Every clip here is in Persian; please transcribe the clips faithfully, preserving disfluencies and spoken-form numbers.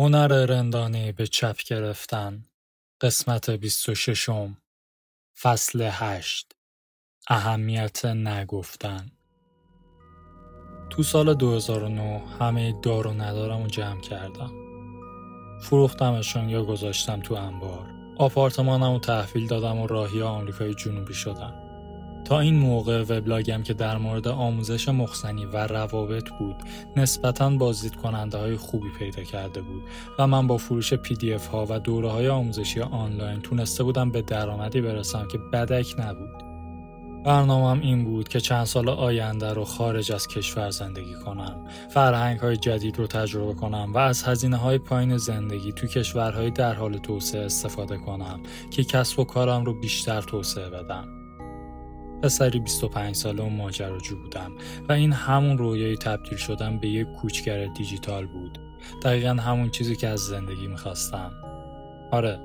هنر رندانه به چپ گرفتن، قسمت بیست و ششم، فصل هشت، اهمیت نگفتن. تو سال دو هزار و نه همه دار و ندارم رو جمع کردم. فروختمشون یا گذاشتم تو انبار. آپارتمانم رو تحویل دادم و راهی آمریکای جنوبی شدم. تا این موقع وبلاگم که در مورد آموزش مخزنی و روابط بود نسبتاً بازدید کننده های خوبی پیدا کرده بود و من با فروش پی دی اف ها و دوره های آموزشی آنلاین تونسته بودم به درآمدی برسم که بدک نبود. برنامه‌ام این بود که چند سال آینده رو خارج از کشور زندگی کنم، فرهنگ‌های جدید رو تجربه کنم و از هزینه‌های پایین زندگی تو کشورهای در حال توسعه استفاده کنم که کسب و کارم رو بیشتر توسعه بدم. پسری بیست و پنج ساله و ماجراجو بودم و این همون رویای تبدیل شدن به یک کوچگر دیجیتال بود. دقیقاً همون چیزی که از زندگی می‌خواستم. آره،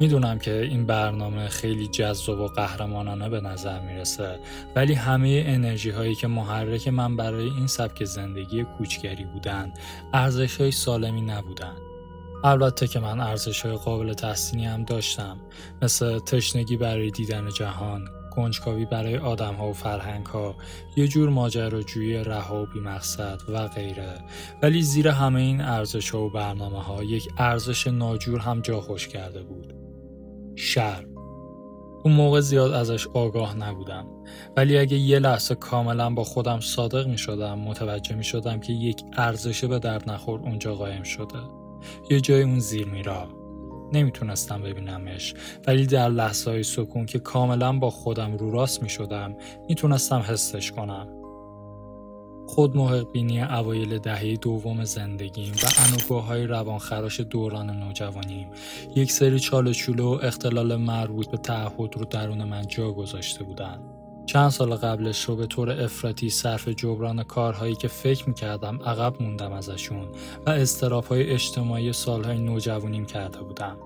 میدونم که این برنامه خیلی جذاب و قهرمانانه به نظر میرسه، ولی همه انرژی هایی که محرک من برای این سبک زندگی کوچگری بودن ارزش های سالمی نبودن. البته که من ارزش های قابل تحسینی هم داشتم، مثل تشنگی برای دیدن جهان، کنجکاوی برای آدم ها و فرهنگ ها، یه جور ماجراجویی رها و بی‌مقصد و غیره، ولی زیر همه این ارزش ها و برنامه ها یک ارزش ناجور هم جا خوش کرده بود: شرم. اون موقع زیاد ازش آگاه نبودم، ولی اگه یه لحظه کاملا با خودم صادق می شدم متوجه می شدم که یک ارزش به درد نخور اونجا قایم شده، یه جای اون زیر میرا. نمیتونستم ببینمش، ولی در لحظه‌های سکون که کاملا با خودم رو راست میشدم میتونستم حسش کنم. خود محق بینی اوایل دهه دوم زندگیم و انوگاه‌های روانخراش دوران نوجوانیم یک سری چاله چوله و اختلال مربوط به تعهد رو درون من جا گذاشته بودن. چند سال قبلش رو به طور افراطی صرف جبران کارهایی که فکر میکردم عقب موندم ازشون و اضطراب‌های اجتماعی سالهای نوجوانیم کرده بودم.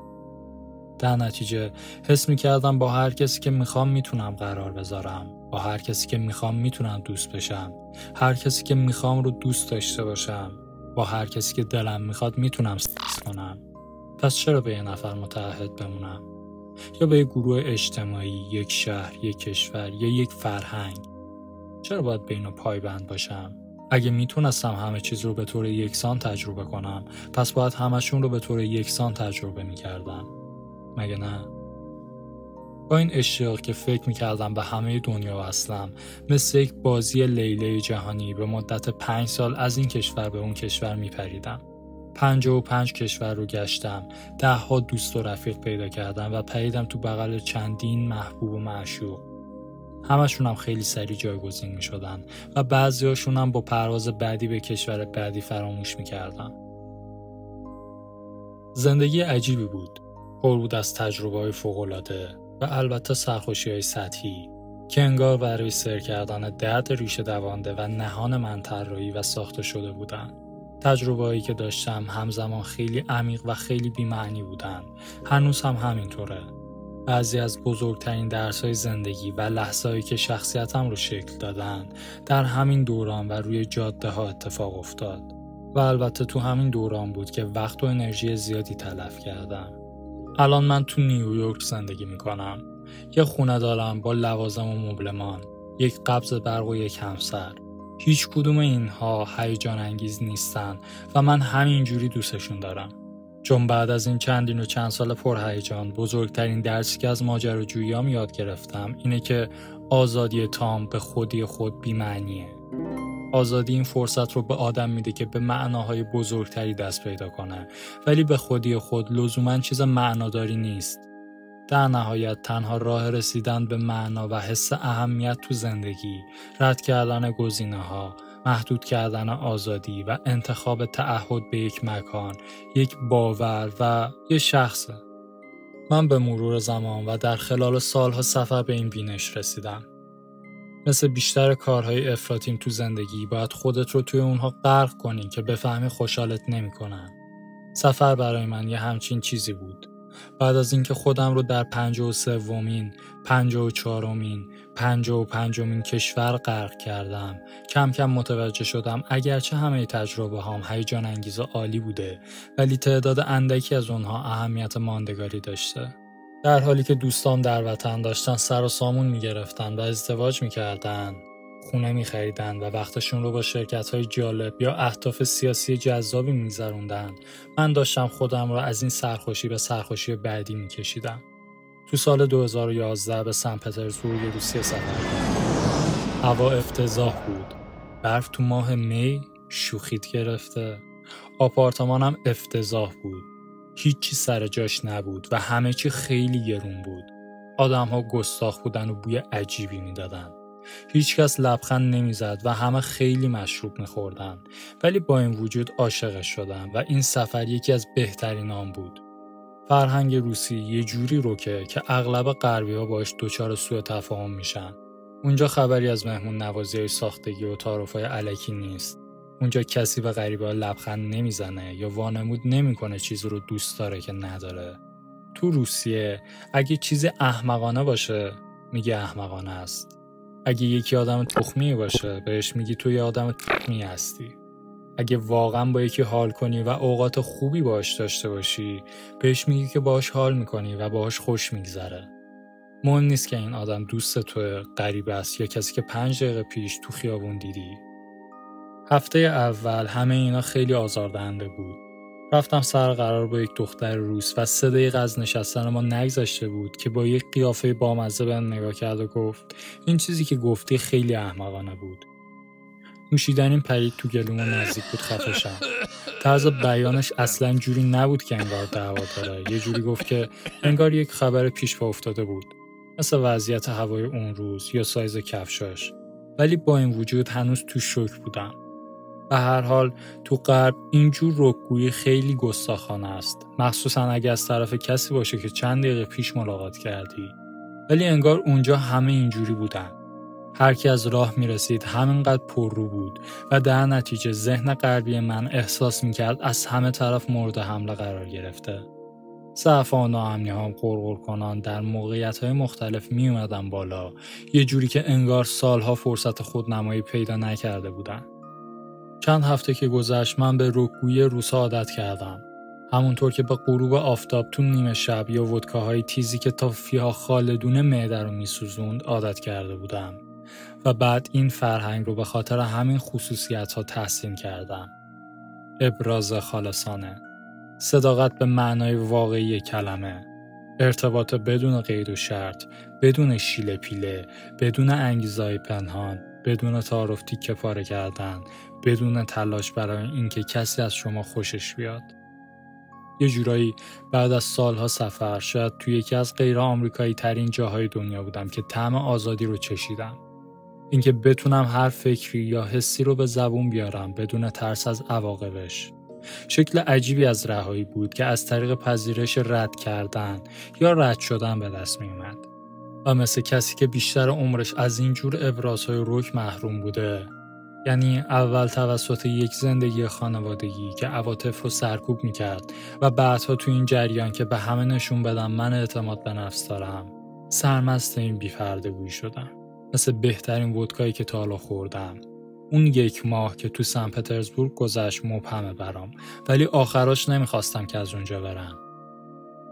در نتیجه حس میکردم با هر کسی که میخوام میتونم قرار بذارم، با هر کسی که میخوام میتونم دوست بشم، هر کسی که میخوام رو دوست داشته باشم، با هر کسی که دلم میخواد میتونم سکس کنم. پس چرا به یه نفر متعهد بمونم؟ یا به یک گروه اجتماعی، یک شهر، یک کشور یا یک فرهنگ؟ چرا باید به اینا پایبند باشم؟ اگه میتونستم همه چیز رو به طور یکسان تجربه کنم، پس باید همشون رو به طور یکسان تجربه میکردم، مگه نه؟ با این اشتیاق که فکر میکردم به همه دنیا وصلم، مثل یک بازی لیله جهانی به مدت پنج سال از این کشور به اون کشور میپریدم. پنجاه و پنج کشور رو گشتم، ده ها دوست و رفیق پیدا کردم و پریدم تو بغل چندین محبوب و معشوق. همشون هم خیلی سریع جایگزین می شدن و بعضی هاشون هم با پرواز بعدی به کشور بعدی فراموش می کردم. زندگی عجیبی بود، پر بود از تجربه های فوق‌العاده و البته سرخوشی های سطحی که انگار برای سر کردن درد ریشه دوانده و نهان من طراحی و ساخته شده بودن. تجربه‌هایی که داشتم همزمان خیلی عمیق و خیلی بی‌معنی بودن. هنوز هم همینطوره. بعضی از بزرگترین درس‌های زندگی و لحظه‌هایی که شخصیتم رو شکل دادن در همین دوران و روی جاده‌ها اتفاق افتاد. و البته تو همین دوران بود که وقت و انرژی زیادی تلف کردم. الان من تو نیویورک زندگی می‌کنم. یه خونه دارم با لوازم و مبلمان، یک قبض برق و یک همسر. هیچ کدوم اینها هیجان انگیز نیستن و من همینجوری دوستشون دارم. چون بعد از این چندین و چند سال پرهیجان، بزرگترین درسی که از ماجراجویی‌ام یاد گرفتم اینه که آزادی تام به خودی خود بی‌معنیه. آزادی این فرصت رو به آدم میده که به معناهای بزرگتری دست پیدا کنه، ولی به خودی خود لزوماً چیز معناداری نیست. در نهایت تنها راه رسیدن به معنا و حس اهمیت تو زندگی، رد کردن گزینه‌ها، محدود کردن آزادی و انتخاب تعهد به یک مکان، یک باور و یک شخصه. من به مرور زمان و در خلال سالها سفر به این بینش رسیدم. مثل بیشتر کارهای افراطیم تو زندگی باید خودت رو توی اونها غرق کنی که بفهمی خوشحالت نمی‌کنن. سفر برای من یه همچین چیزی بود. بعد از اینکه خودم رو در پنجاه و سومین، پنجاه و چهارمین، پنجاه و پنجمین کشور غرق کردم، کم کم متوجه شدم اگرچه همه تجربه هام هیجان انگیز و عالی بوده، ولی تعداد اندکی از اونها اهمیت ماندگاری داشته. در حالی که دوستام در وطن داشتن سر و سامون می‌گرفتن و ازدواج می‌کردن، خونه می‌خریدن و وقتشون رو با شرکت‌های جالب یا اهداف سیاسی جذابی می‌گذروندن، من داشتم خودم رو از این سرخوشی به سرخوشی بعدی می‌کشیدم. تو سال دو هزار و یازده به سن پترزبورگ روسیه سفر کردم. هوا افتضاح بود. برف تو ماه می شوخیت گرفته. آپارتمانم افتضاح بود. هیچی سر جاش نبود و همه چی خیلی گرون بود. آدم ها گستاخ بودن و بوی عجیبی می دادن. هیچ کس لبخند نمی زد و همه خیلی مشروب می خوردن. ولی با این وجود عاشقش شدم و این سفر یکی از بهترینام بود. فرهنگ روسی یه جوری روکه که اغلب غربی ها باش دوچار سوء تفاهم میشن. اونجا خبری از مهمون نوازی های ساختگی و تعارف های الکی نیست. اونجا کسی به غریبه لبخند نمیزنه یا وانمود نمیکنه چیزی رو دوست داره که نداره. تو روسیه اگه چیز احمقانه باشه میگه احمقانه است. اگه یکی آدم تخمی باشه بهش میگی تو یه آدم تخمی هستی. اگه واقعا با یکی حال کنی و اوقات خوبی باهاش داشته باشی بهش میگی که باهاش حال میکنی و باهاش خوش میگذره. مهم نیست که این آدم دوست توه، غریبه است یا کسی که پنج دقیقه پیش تو خیابون دیدی. هفته اول همه اینا خیلی آزاردهنده بود. رفتم سر قرار با یک دختر روس و سه دقیقه از نشستن ما نگذشته بود که با یک قیافه بامزه به من نگاه کرد و گفت این چیزی که گفتی خیلی احمقانه بود. نوشیدنیم پرید تو گلوم و نزدیک بود خفه شم. طرز بیانش اصلا جوری نبود که انگار دعوا داره. یه جوری گفت که انگار یک خبر پیش پا افتاده بود، مثل وضعیت هوای اون روز یا سایز کفشاش. ولی با این وجود هنوز تو شوک بودم. به هر حال تو غرب اینجور رکگویی خیلی گستاخانه است، مخصوصا اگه از طرف کسی باشه که چند دقیقه پیش ملاقات کردی. ولی انگار اونجا همه اینجوری بودن. هر کی از راه میرسید همینقدر پررو بود و در نتیجه ذهن غربی من احساس میکرد از همه طرف مورد حمله قرار گرفته. ضعف و ناامنی ها غرغر کنان در موقعیت های مختلف می اومدن بالا، یه جوری که انگار سالها فرصت خودنمایی پیدا نکرده بودن. چند هفته که گذشت من به رکگویی روسا عادت کردم. همونطور که به غروب آفتاب تو نیمه شب یا ودکاهای تیزی که تا فیها خالدونه معده رو میسوزوند عادت کرده بودم و بعد این فرهنگ رو به خاطر همین خصوصیت ها تحسین کردم. ابراز خالصانه، صداقت به معنای واقعی کلمه، ارتباط بدون قید و شرط، بدون شیله پیله، بدون انگیزه‌های پنهان، بدون تعارف تیکه پاره کردن، بدون تلاش برای اینکه کسی از شما خوشش بیاد. یه جورایی بعد از سالها سفر شاید توی یکی از غیر آمریکایی ترین جاهای دنیا بودم که طعم آزادی رو چشیدم. اینکه بتونم هر فکری یا حسی رو به زبون بیارم بدون ترس از عواقبش. شکل عجیبی از رهایی بود که از طریق پذیرش رد کردن یا رد شدن به دست می اومد. و مثل کسی که بیشتر عمرش از اینجور ابرازهای رک محروم بوده، یعنی اول توسط یک زندگی خانوادگی که عواطف رو سرکوب میکرد و بعدها تو این جریان که به همه نشون بدم من اعتماد به نفس دارم، سرمست این بی‌فردگویی شدم. مثل بهترین ودکایی که تا حالا خوردم. اون یک ماه که تو سن پترزبورگ گذشت مبهمه برام، ولی آخراش نمیخواستم که از اونجا برم.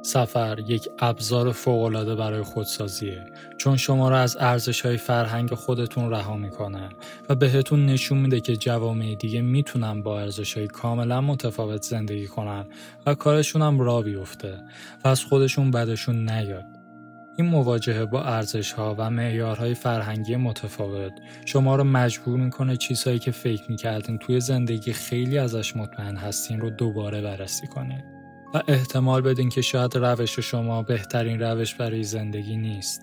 سفر یک ابزار فوق‌العاده برای خودسازیه، چون شما را از ارزش‌های فرهنگ خودتون رها می‌کنه و بهتون نشون میده که جوامع دیگه میتونن با ارزش‌های کاملا متفاوت زندگی کنن و کارشون هم راه بیفته و از خودشون بدشون نیاد. این مواجهه با ارزش‌ها و معیارهای فرهنگی متفاوت شما رو مجبور می‌کنه چیزهایی که فکر می‌کردین توی زندگی خیلی ازش مطمئن هستین رو دوباره بررسی کنید و احتمال بدین که شاید روش شما بهترین روش برای زندگی نیست.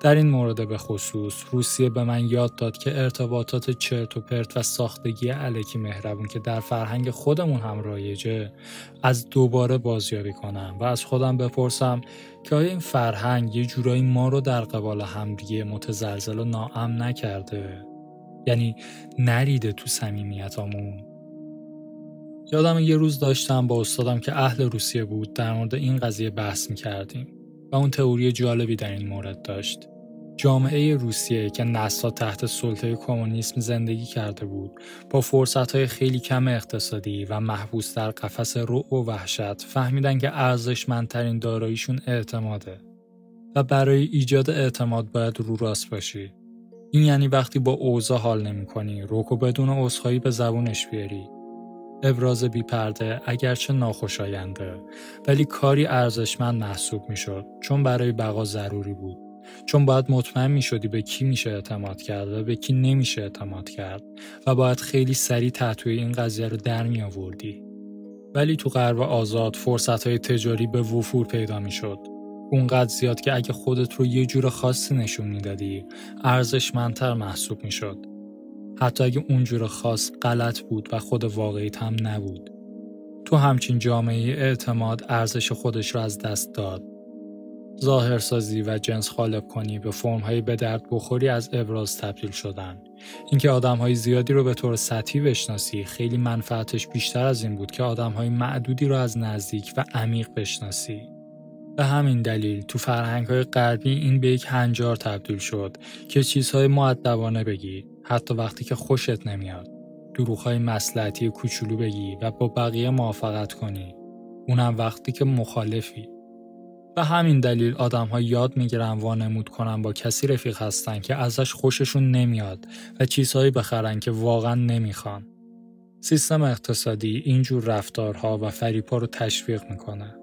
در این مورد به خصوص روسیه به من یاد داد که ارتباطات چرت و پرت و ساختگی الکی مهربون که در فرهنگ خودمون هم رایجه از دوباره بازیابی کنم و از خودم بپرسم که آیا این فرهنگ یه جورایی ما رو در قبال همدیگه متزلزل و ناامن نکرده؟ یعنی نریده تو صمیمیتامون؟ یادم یه روز داشتم با استادم که اهل روسیه بود در مورد این قضیه بحث می‌کردیم و اون تئوری جالبی در این مورد داشت. جامعه روسیه که نسل‌ها تحت سلطه کمونیسم زندگی کرده بود، با فرصت‌های خیلی کم اقتصادی و محبوس در قفس رعب و وحشت، فهمیدن که ارزشمندترین داراییشون اعتماده و برای ایجاد اعتماد باید رو راست باشی. این یعنی وقتی با اوضاع حال نمی‌کنی، روکو بدون عذرخواهی به زبونش بیاری. ابراز بی‌پرده اگرچه ناخوشاینده، ولی کاری ارزشمند محسوب می‌شد، چون برای بقا ضروری بود. چون باید مطمئن می‌شدی به کی میشه اعتماد کرد و به کی نمیشه اعتماد کرد و باید خیلی سریع تحتوی این قضیه رو در می‌آوردی. ولی تو غرب آزاد فرصت‌های تجاری به وفور پیدا می‌شد. اونقدر زیاد که اگه خودت رو یه جور خاصی نشون میدادی ارزشمندتر محسوب میشد، حتی اگه اون جور خاص غلط بود و خود واقعیت هم نبود. تو همچین جامعه اعتماد ارزش خودش رو از دست داد. ظاهرسازی و جنس خالب کنی به فرم‌های به درد بخوری از ابراز تبدیل شدن. اینکه آدم‌های زیادی رو به طور سطحی بشناسی خیلی منفعتش بیشتر از این بود که آدم‌های معدودی رو از نزدیک و عمیق بشناسی. به همین دلیل تو فرهنگ‌های غربی این به یک هنجار تبدیل شد که چیزهای مؤدبانه بگی، حتی وقتی که خوشت نمیاد، دروغ‌های مصلحتی کوچولو بگی و با بقیه موافقت کنی، اونم وقتی که مخالفی. به همین دلیل آدم‌ها یاد می‌گیرن وانمود کنن با کسی رفیق هستن که ازش خوششون نمیاد و چیزهایی بخرن که واقعاً نمیخوان. سیستم اقتصادی اینجور رفتارها و فریب‌ها رو تشویق میکنه.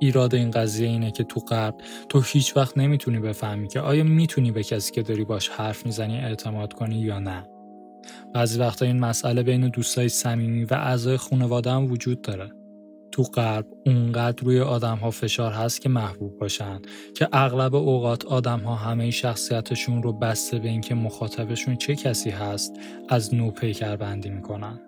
ایراد این قضیه اینه که تو غرب تو هیچ وقت نمیتونی بفهمی که آیا میتونی به کسی که داری باش حرف میزنی اعتماد کنی یا نه. بعضی وقتا این مسئله بین دوستای صمیمی و اعضای خانواده هم وجود داره. تو غرب اونقدر روی آدم‌ها فشار هست که محبوب باشن که اغلب اوقات آدم‌ها همه شخصیتشون رو بسته به اینکه مخاطبشون چه کسی هست از نو پیکر بندی میکنن.